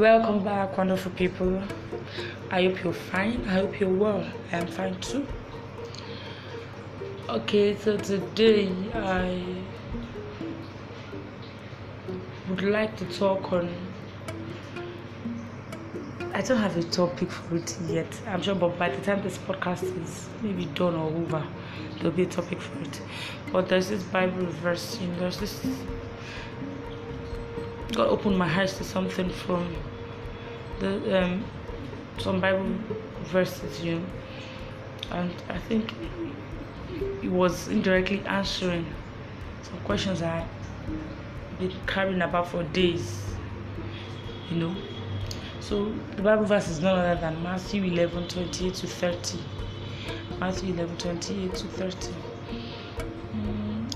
Welcome back, wonderful people. I hope you're fine. I hope you're well. I am fine too. Okay, so today I would like to talk on. I don't have a topic for it yet. I'm sure, but by the time this podcast is maybe done or over, there'll be a topic for it. But there's this Bible verse, there's this. God opened my eyes to something from the some Bible verses, and I think it was indirectly answering some questions I've been carrying about for days, So the Bible verse is none other than Matthew 11:28 to 30. Matthew 11:28 to 30.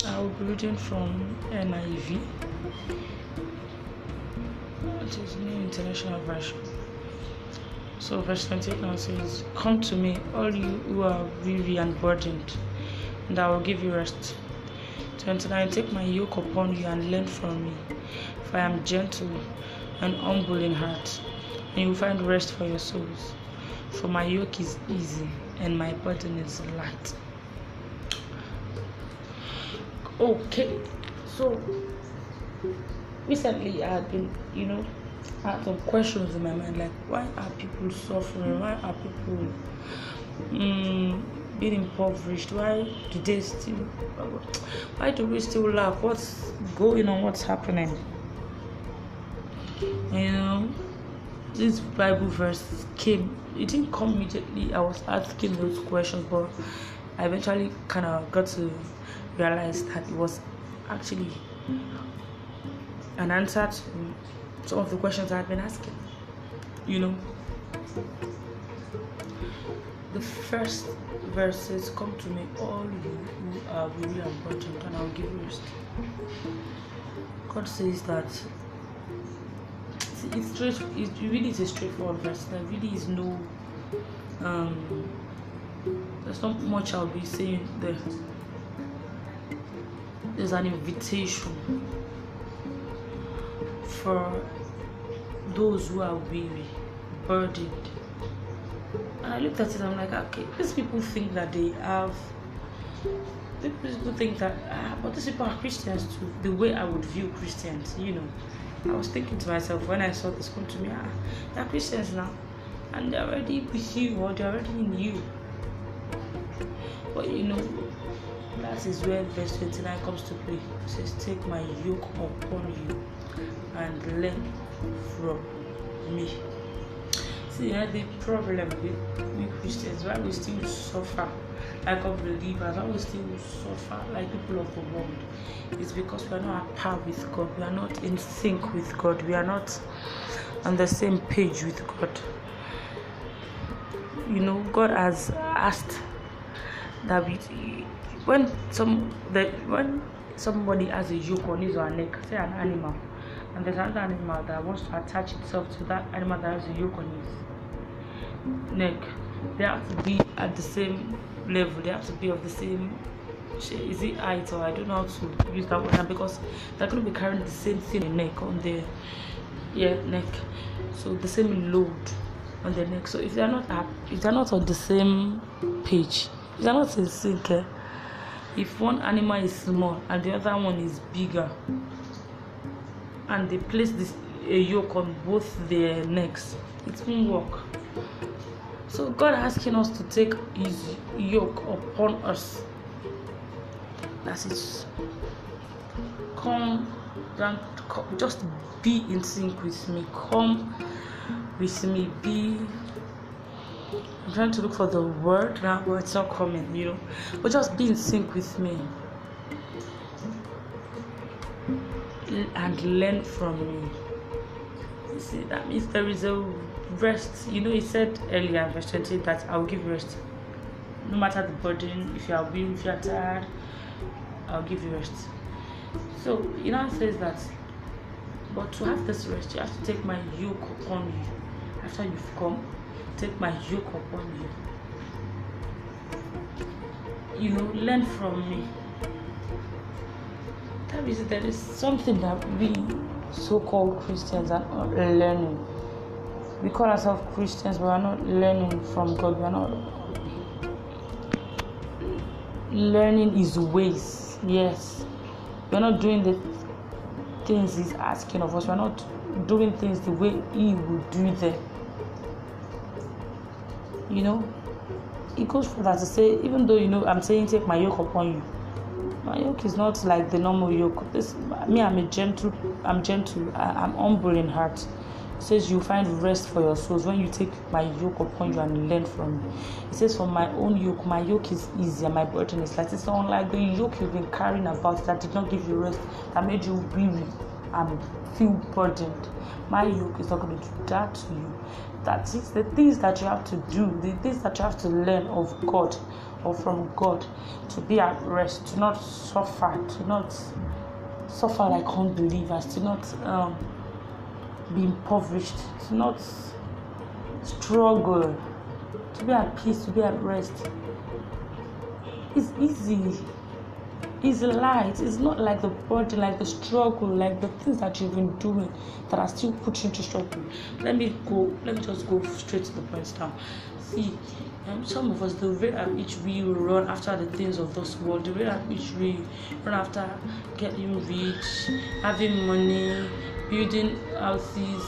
I will be reading from NIV. It is New International Version. So verse 28 now says, "Come to me, all you who are weary and burdened, and I will give you rest. 29, take my yoke upon you and learn from me, for I am gentle and humble in heart, and you will find rest for your souls. For my yoke is easy and my burden is light." Okay, so recently I had been, I had some questions in my mind, like, why are people suffering? Why are people being impoverished? Why do we still laugh? What's going on? What's happening? This Bible verse came. It didn't come immediately. I was asking those questions, but I eventually kind of got to realize that it was actually an answer to some of the questions I've been asking. The first verse says, "Come to me, all you who are weary and burdened, and I'll give you rest." God says that. It really is a straightforward verse. There really is no. There's not much I'll be saying there. There's an invitation for those who are weary, burdened. And I looked at it, I'm like, okay, but these people are Christians too, the way I would view Christians, I was thinking to myself when I saw this come to me, they're Christians now, and they're already with you, or they're already in you. But that is where verse 29 comes to play. It says, "Take my yoke upon you and learn from me." See, the problem with Christians, why we still suffer like unbelievers, why we still suffer like people of the world, is because we are not at par with God. We are not in sync with God. We are not on the same page with God. God has asked that when somebody has a yoke on his or her neck, say an animal, and there's another animal that wants to attach itself to that animal that has a yoke on its neck, they have to be at the same level. They have to be of the same, is it height, or I don't know how to use that one, because they're going to be carrying the same thing on their neck, so the same load on their neck. So if they're not up, if they're not on the same page, if they're not in sync, if one animal is small and the other one is bigger, and they place a yoke on both their necks, it won't work. So God asking us to take His yoke upon us. That is, come, just be in sync with me. Come with me. I'm trying to look for the word now, but it's not coming. But just be in sync with me and learn from me. You see, that means there is a rest. He said earlier, verse 20, that I'll give rest. No matter the burden, if you are weary, if you are tired, I'll give you rest. So he now says that, but to have this rest, you have to take my yoke upon you. After you've come, take my yoke upon you. Learn from me. That means there is something that we so-called Christians are not learning. We call ourselves Christians, but we are not learning from God. We are not learning His ways. Yes. We are not doing the things He's asking of us. We are not doing things the way He would do them. You know, it goes for that to say, even though, you know, I'm saying take my yoke upon you. My yoke is not like the normal yoke. I'm humble in heart. It says you find rest for your souls when you take my yoke upon you and learn from me. It says for my own yoke, my yoke is easier, my burden is light. It's not like the yoke you've been carrying about that did not give you rest, that made you weary and feel burdened. My yoke is not going to do that to you. That is the things that you have to do, the things that you have to learn of God or from God, to be at rest, to not suffer, like unbelievers, to not be impoverished, to not struggle, to be at peace, to be at rest. It's easy. It's light. It's not like the burden, like the struggle, like the things that you've been doing that are still putting you into struggle. Let me just go straight to the point now. See, some of us, the rate at which we run after the things of this world, the rate at which we run after getting rich, having money, building houses,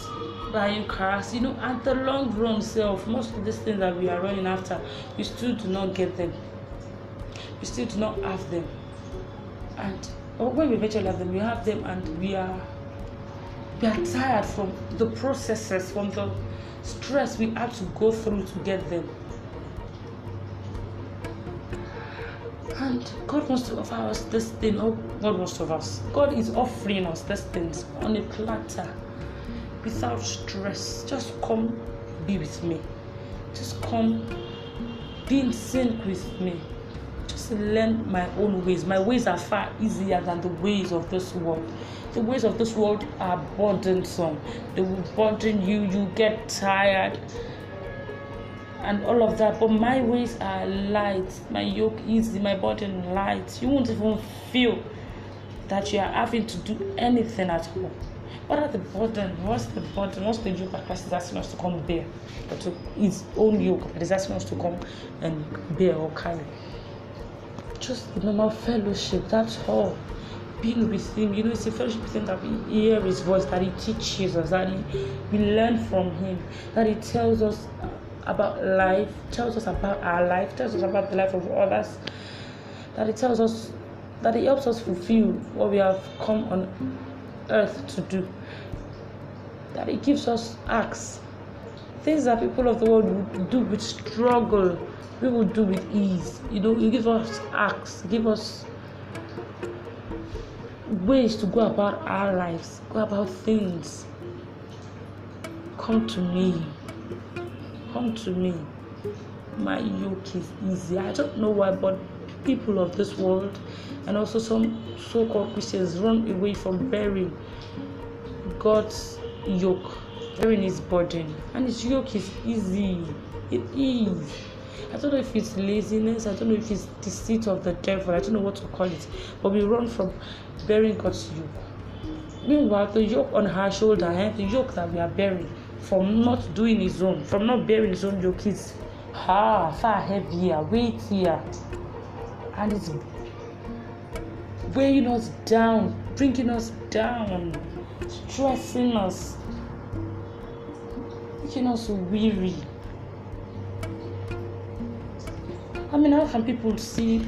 buying cars, you know, at the long run self, most of these things that we are running after, we still do not get them. We still do not have them. And when we eventually have them, we have them, and we are tired from the processes, from the stress we have to go through to get them. And God wants to offer us this thing. Oh, God wants to offer us. God is offering us these things on a platter, without stress. Just come, be with me. Just come, be in sync with me. Just learn my own ways. My ways are far easier than the ways of this world. The ways of this world are burdensome. They will burden you. You get tired and all of that. But my ways are light. My yoke easy. My burden light. You won't even feel that you are having to do anything at all. What are the burden? What's the burden? What's the yoke that Christ is asking us to come bear? That His own yoke that is asking us to come and bear or carry. Just the normal fellowship, that's all. Being with Him, you know, it's a fellowship with Him that we hear His voice, that He teaches us, that we learn from Him, that He tells us about life, tells us about our life, tells us about the life of others, that He tells us, that He helps us fulfill what we have come on earth to do, that He gives us acts, things that people of the world would do with struggle, we will do with ease. You know, you give us acts, give us ways to go about our lives, go about things. Come to me. My yoke is easy. I don't know why, but people of this world and also some so-called Christians run away from bearing God's yoke, bearing His burden. And His yoke is easy. It is. I don't know if it's laziness, I don't know if it's deceit of the devil, I don't know what to call it, but we run from bearing God's yoke. Meanwhile, the yoke on our shoulder, the yoke that we are bearing from not doing His own, from not bearing His own yoke is far heavier, weightier, and it's weighing us down, bringing us down, stressing us, making us weary. I mean, how can people see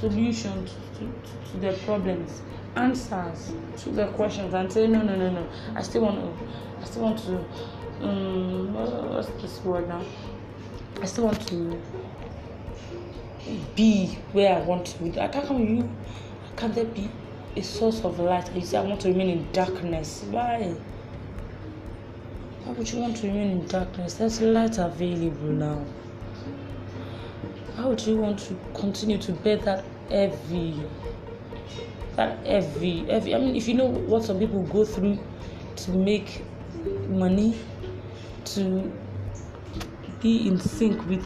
solutions to their problems, answers to their questions, and say, no, I still want to, what's this word now? I still want to be where I want to be. How can there be a source of light? You say, I want to remain in darkness. Why? Why would you want to remain in darkness? There's light available now. How do you want to continue to bear that heavy? I mean, if you know what some people go through to make money, to be in sync with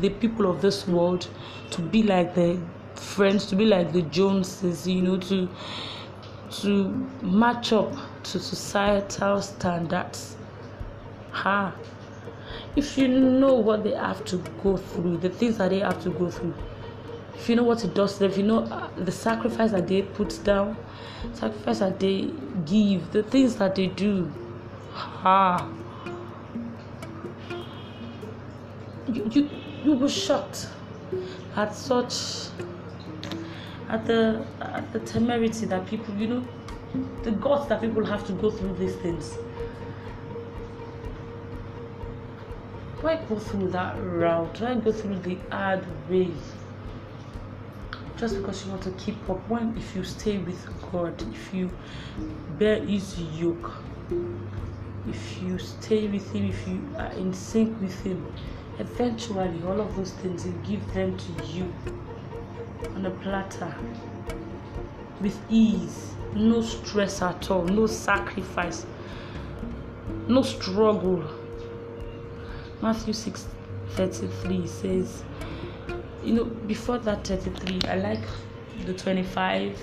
the people of this world, to be like the Friends, to be like the Joneses, you know, to match up to societal standards, Ha! If you know what they have to go through, the things that they have to go through, if you know what it does to them, if you know the sacrifice that they put down, sacrifice that they give, the things that they do, ha! You will be shocked at such, at the temerity that people, you know, the guts that people have to go through these things. Why go through that route? Why go through the hard way? Just because you want to keep up. When if you stay with God, if you bear His yoke, if you stay with Him, if you are in sync with Him, eventually all of those things, He'll give them to you on a platter with ease, no stress at all, no sacrifice, no struggle. Matthew 6:33 says, you know, before that 33, I like the 25,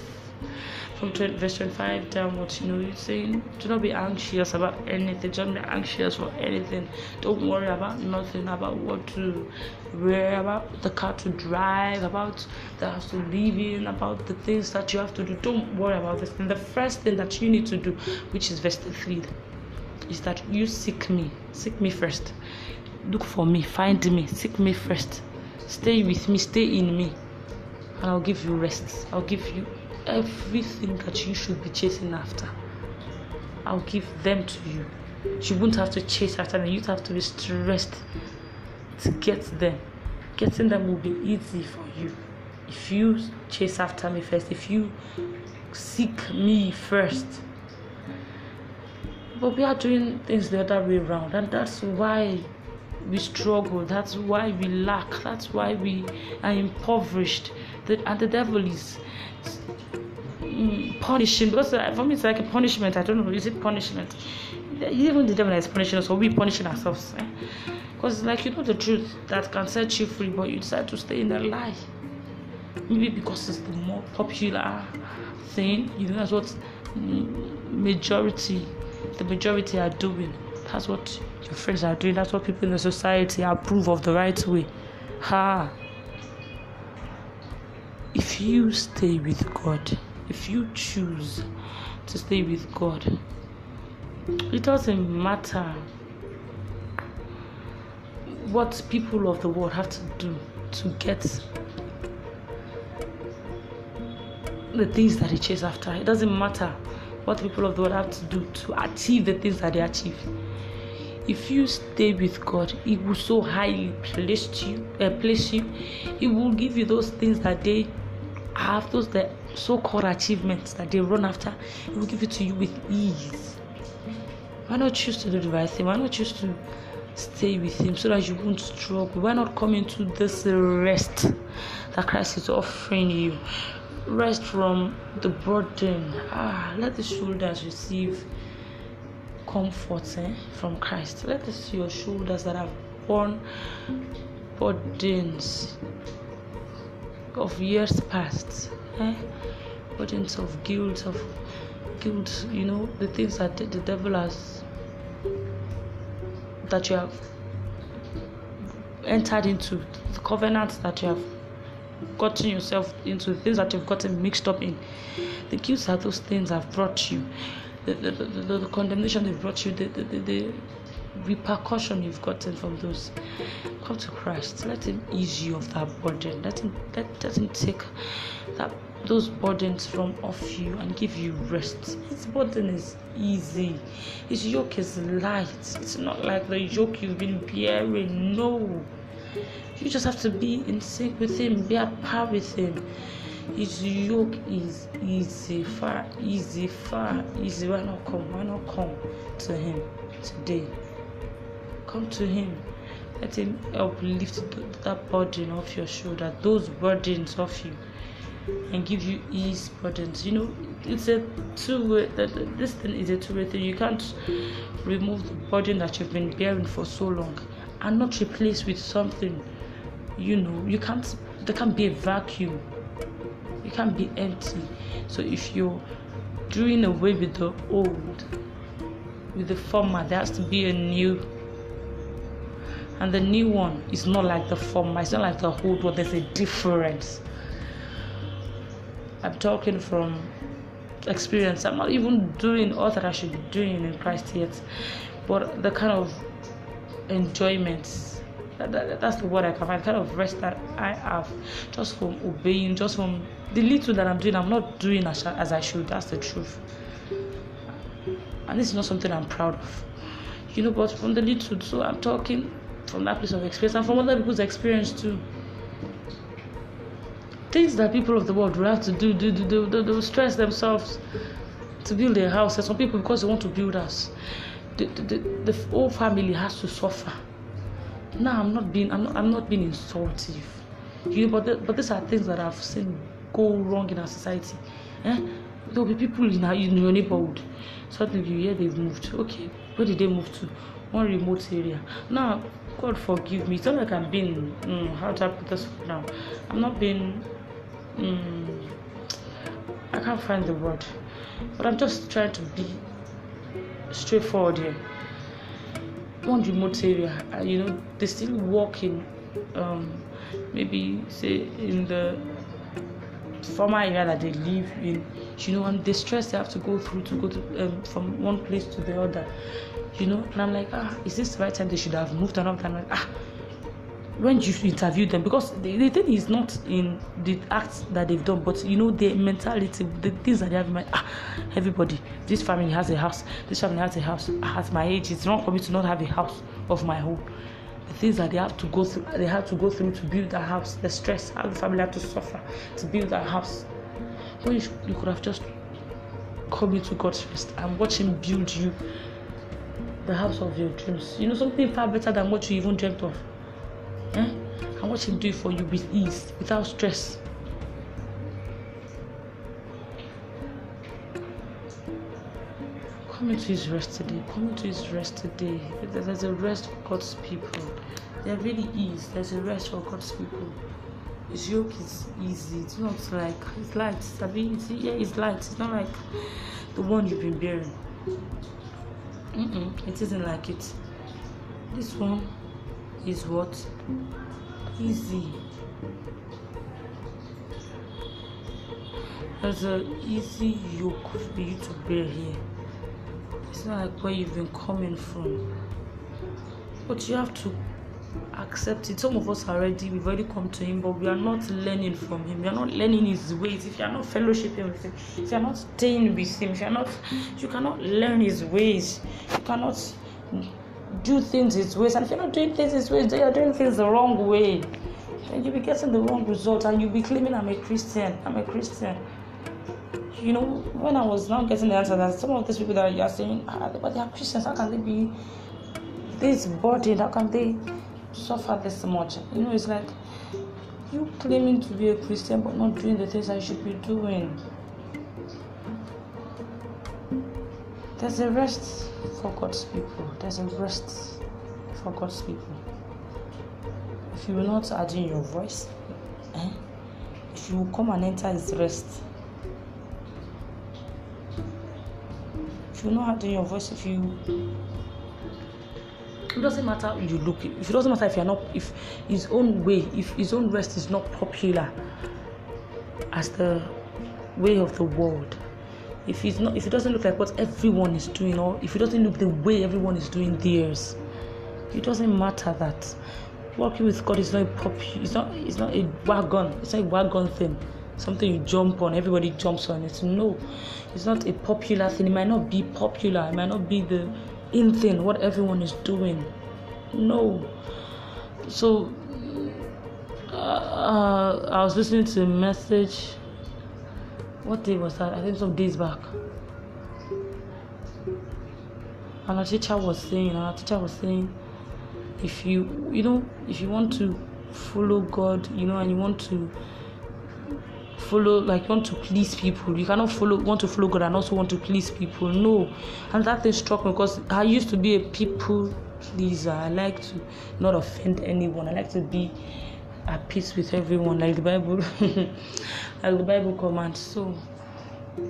from verse 25 downwards, you know, it's saying, do not be anxious about anything, don't be anxious for anything, don't worry about nothing, about what to wear, about the car to drive, about the house to live in, about the things that you have to do, don't worry about this. And the first thing that you need to do, which is verse 3, is that you seek me first. Look for me, find me, seek me first. Stay with me, stay in me, and I'll give you rest. I'll give you everything that you should be chasing after. I'll give them to you. You won't have to chase after them. You don't have to be stressed to get them. Getting them will be easy for you. If you chase after me first, if you seek me first. But we are doing things the other way around, and that's why we struggle, that's why we lack, that's why we are impoverished. And the devil is punishing, because for me it's like a punishment. I don't know, is it punishment? Even the devil is punishing us, or we punishing ourselves, because like, you know the truth that can set you free, but you decide to stay in the lie. Maybe because it's the more popular thing, you know, that's what the majority are doing. That's what your friends are doing. That's what people in the society approve of, the right way. Ha! If you stay with God, if you choose to stay with God, it doesn't matter what people of the world have to do to get the things that they chase after. It doesn't matter what people of the world have to do to achieve the things that they achieve. If you stay with God, He will so highly place you. He will give you those things that they have, those the so-called achievements that they run after. He will give it to you with ease. Why not choose to do the right thing? Why not choose to stay with Him so that you won't struggle? Why not come into this rest that Christ is offering you? Rest from the burden. Let the shoulders receive comfort from Christ. Let us see your shoulders that have borne burdens of years past, burdens of guilt, you know, the things that the devil has, that you have entered into, the covenants that you have gotten yourself into, the things that you've gotten mixed up in. The guilt that those things have brought you, the condemnation they brought you, the repercussion you've gotten from those. Come to Christ. Let Him ease you of that burden. Let him take those burdens from off you and give you rest. His burden is easy. His yoke is light. It's not like the yoke you've been bearing. No. You just have to be in sync with Him, be at par with Him. His yoke is easy, far easy. Why not come to Him today? Come to Him. Let Him help lift that burden off your shoulder, those burdens off you, and give you ease burdens. You know, it's a two-way. This thing is a two-way thing. You can't remove the burden that you've been bearing for so long and not replace with something. You know, you can't. There can't be a vacuum. It can be empty. So if you're doing away with the old, with the former, there has to be a new And the new one is not like the former, it's not like the old one. There's a difference. I'm talking from experience. I'm not even doing all that I should be doing in Christ yet, but the kind of enjoyment, that's the word I can find, kind of rest that I have just from obeying, just from the little that I'm doing. I'm not doing as I should, that's the truth. And this is not something I'm proud of, but from the little. So I'm talking from that place of experience and from other people's experience too. Things that people of the world will have to do, they will stress themselves to build a house. And some people, because they want to build us, the whole family has to suffer. Now I'm not being insultive, but these are things that I've seen go wrong in our society. There will be people in your neighborhood. Suddenly you hear they've moved. Okay, where did they move to? One remote area. Now, God forgive me. It's not like I'm being how do I put this now? I'm not being I can't find the word, but I'm just trying to be straightforward here. One remote area, they still walk in, maybe say in the former area that they live in, and the stress they have to go through to go to from one place to the other, and I'm like, is this the right time? They should have moved another time. Like, when you interview them, because the thing is not in the acts that they've done, but the mentality, the things that they have in mind. Everybody, this family has a house, this family has a house. At my age, it's wrong for me to not have a house of my own. The things that they have to go through to build that house, the stress, how the family have to suffer to build that house. Well, you could have just come into God's rest and watch Him build you the house of your dreams. Something far better than what you even dreamt of. And watch Him do it for you with ease, without stress. Come into His rest today. Come into His rest today. There's a rest for God's people. There really is. There's a rest for God's people. His yoke is easy. It's not like, it's light. It's light. It's not like the one you've been bearing. It isn't like it. This one is what? Easy. There's an easy yoke for you to bear here. It's not like where you've been coming from, but you have to accept it. Some of us are ready, we've already come to Him, but we are not learning from Him, we are not learning His ways. If you are not fellowshipping with Him, if you are not staying with Him, if you are not, you cannot learn His ways, you cannot do things His ways. And if you're not doing things His ways, then you're doing things the wrong way, and you'll be getting the wrong result, and you'll be claiming, I'm a Christian. When I was now getting the answer that some of these people that you are saying, but they are Christians, how can they be this burdened? How can they suffer this much? It's like you claiming to be a Christian but not doing the things I should be doing. There's a rest for God's people. There's a rest for God's people. If you will not add in your voice, if you will come and enter His rest. If you know how to do your voice, it doesn't matter if you look, if it doesn't matter if you're not, if His own way, if His own rest is not popular as the way of the world, if it doesn't look like what everyone is doing, or if it doesn't look the way everyone is doing theirs, it doesn't matter that. Working with God is not a it's not a wagon, it's not a wagon thing. Something you jump on, everybody jumps on it. No, it's not a popular thing. It might not be popular. It might not be the in thing, what everyone is doing. No. So, I was listening to a message. What day was that? I think some days back. And our teacher was saying, if you want to follow God, and you want to follow, like you want to please people, you cannot want to follow God and also want to please people. No. And that thing struck me, because I used to be a people pleaser. I like to not offend anyone. I like to be at peace with everyone, like the Bible like the Bible commands. So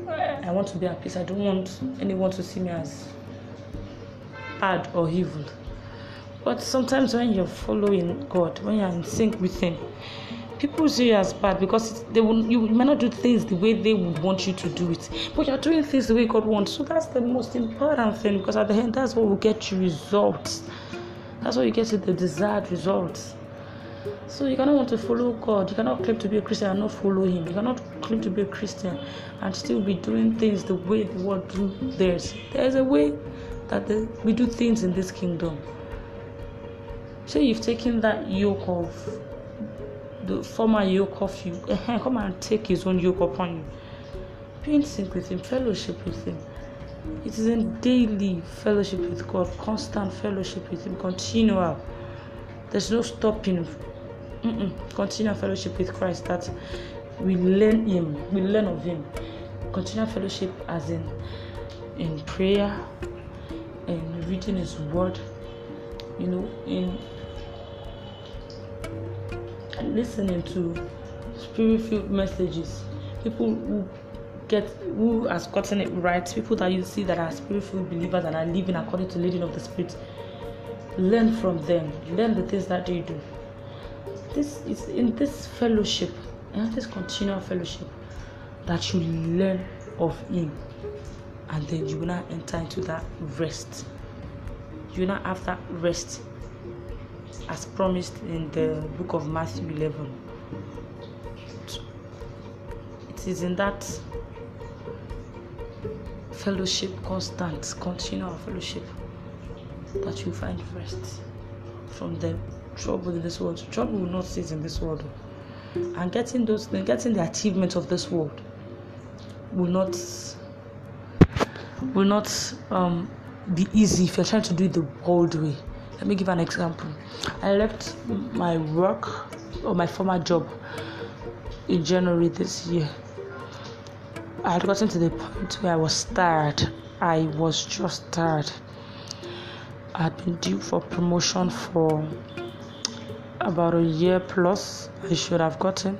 I want to be at peace. I don't want anyone to see me as bad or evil. But sometimes when you're following God, when you're in sync with Him, people see you as bad because you might not do things the way they would want you to do it. But you're doing things the way God wants. So that's the most important thing, because at the end, that's what will get you results. That's what you get to the desired results. So you cannot want to follow God. You cannot claim to be a Christian and not follow Him. You cannot claim to be a Christian and still be doing things the way the world do theirs. There is a way that we do things in this kingdom. Say you've taken that yoke of the former yoke of you, come and take His own yoke upon you. Be in sync with Him, fellowship with Him. It is a daily fellowship with God, constant fellowship with Him, continual. There's no stopping. Continual fellowship with Christ, that we learn Him, we learn of Him. Continual fellowship as in prayer, in reading His word, in listening to spirit-filled messages. People who has gotten it right, people that you see that are spirit-filled believers and are living according to leading of the Spirit, learn from them. Learn the things that they do. This is in this fellowship, and this continual fellowship, that you learn of Him, and then you will not enter into that rest. You will not have that rest as promised in the book of Matthew 11. It is in that fellowship, constant, continual fellowship, that you find rest from the trouble in this world. Trouble will not cease in this world, and getting the achievements of this world will not be easy if you're trying to do it the old way. Let me give an example. I left my work, or my former job, in January this year. I had gotten to the point where I was tired. I was just tired. I had been due for promotion for about a year plus. I should have gotten.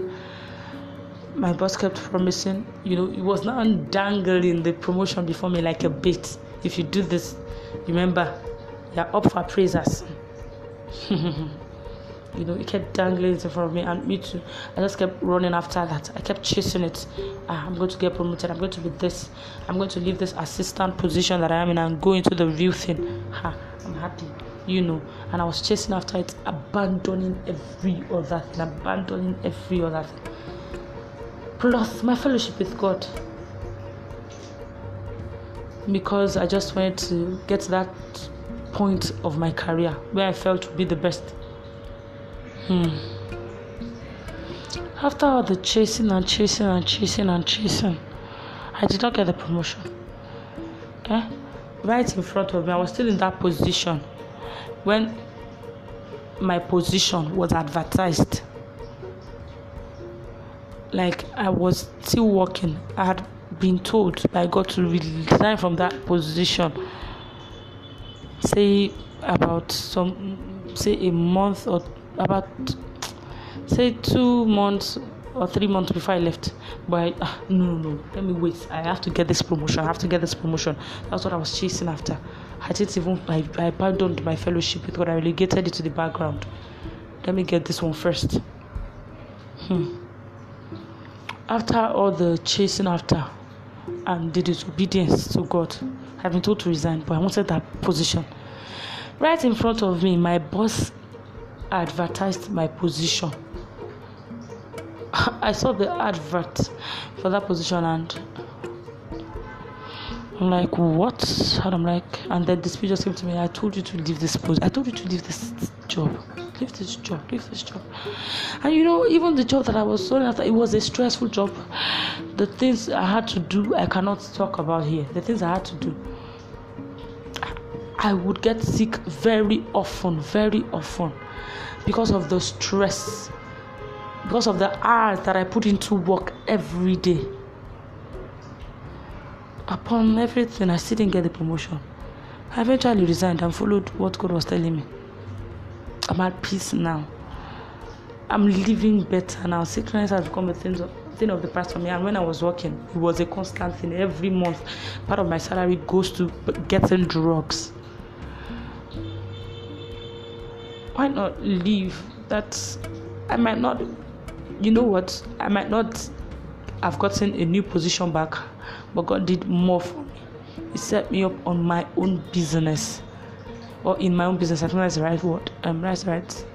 My boss kept promising. He was not dangling the promotion before me like a bait. If you do this, remember, you're up for appraisals. It kept dangling in front of me, and me too. I just kept running after that. I kept chasing it. I'm going to get promoted. I'm going to be this. I'm going to leave this assistant position that I am in and go into the real thing. I'm happy, And I was chasing after it, abandoning every other thing. Plus my fellowship with God, because I just wanted to get to that point of my career where I felt to be the best. After all the chasing, I did not get the promotion. Right in front of me, I was still in that position when my position was advertised. Like, I was still working. I had been told by God to resign from that position, about 2 months or 3 months before I left. But no, let me wait. I have to get this promotion. That's what I was chasing after. I abandoned my fellowship with God. I relegated it to the background. Let me get this one first. After all the chasing after and the disobedience to God, I've been told to resign, but I wanted that position. Right in front of me, my boss advertised my position. I saw the advert for that position, and I'm like, what? And I'm like, and then the speech just came to me. I told you to leave this post. I told you to leave this job. Leave this job. And even the job that I was doing after, it was a stressful job. The things I had to do, I cannot talk about here. The things I had to do. I would get sick very often, because of the stress, because of the hours that I put into work every day. Upon everything, I still didn't get the promotion. I eventually resigned and followed what God was telling me. I'm at peace now. I'm living better now. Sickness has become a thing of the past for me. And when I was working, it was a constant thing. Every month, part of my salary goes to getting drugs. why not leave? That I might not, you know what, I might not have gotten a new position back, but God did more for me. He set me up on my own business, or in my own business. I don't know if that's the right word. That's the right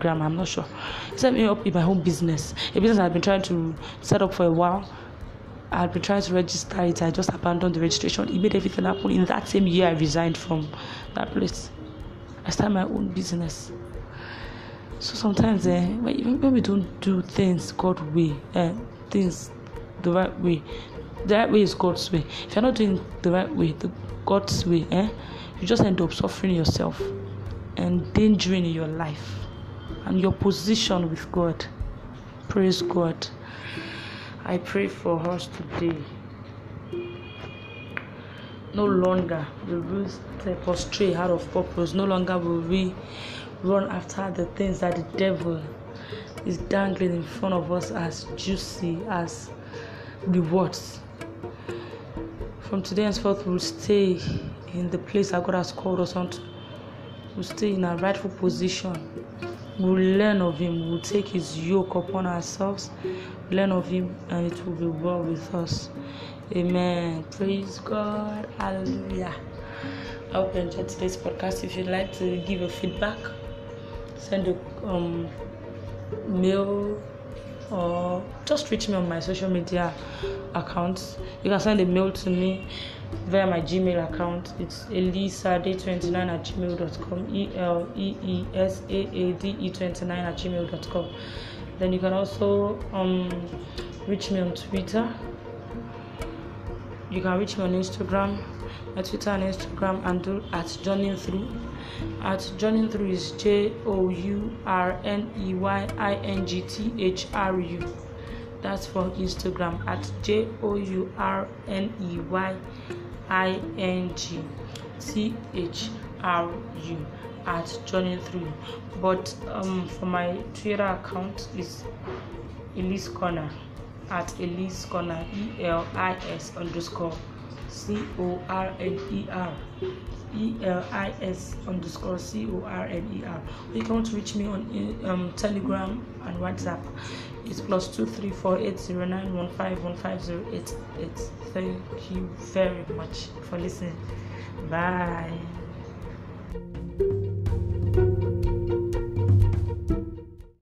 grammar, I'm not sure. He set me up in my own business, a business I've been trying to set up for a while. I'd been trying to register it. I just abandoned the registration. He made everything happen. In that same year, I resigned from that place. I started my own business. So sometimes when we don't do things God's way, things the right way, the right way is God's way. If you're not doing the right way, the God's way, you just end up suffering yourself and endangering your life and your position with God. Praise God. I pray for us today. No longer will we step astray out of purpose. No longer will we run after the things that the devil is dangling in front of us as juicy, as rewards. From today henceforth, we will stay in the place that God has called us on to. We will stay in our rightful position. We will learn of Him. We will take His yoke upon ourselves. Learn of Him, and it will be well with us. Amen. Praise God. Hallelujah. I hope you enjoyed today's podcast. If you'd like to give a feedback, send a mail, or just reach me on my social media accounts. You can send a mail to me via my Gmail account. It's elisaad29@gmail.com. elisaad29@gmail.com. Then you can also reach me on Twitter. You can reach me on Instagram. My Twitter and Instagram handle @journeythrough is journeyingthru. That's for Instagram, @journeyingthru. @journeythrough. But for my Twitter account is Elise Corner, @EliseCorner, ELIS_CORNER, ELIS_CORNER. You can also reach me on Telegram and WhatsApp. It's +2348091515088. Thank you very much for listening. Bye.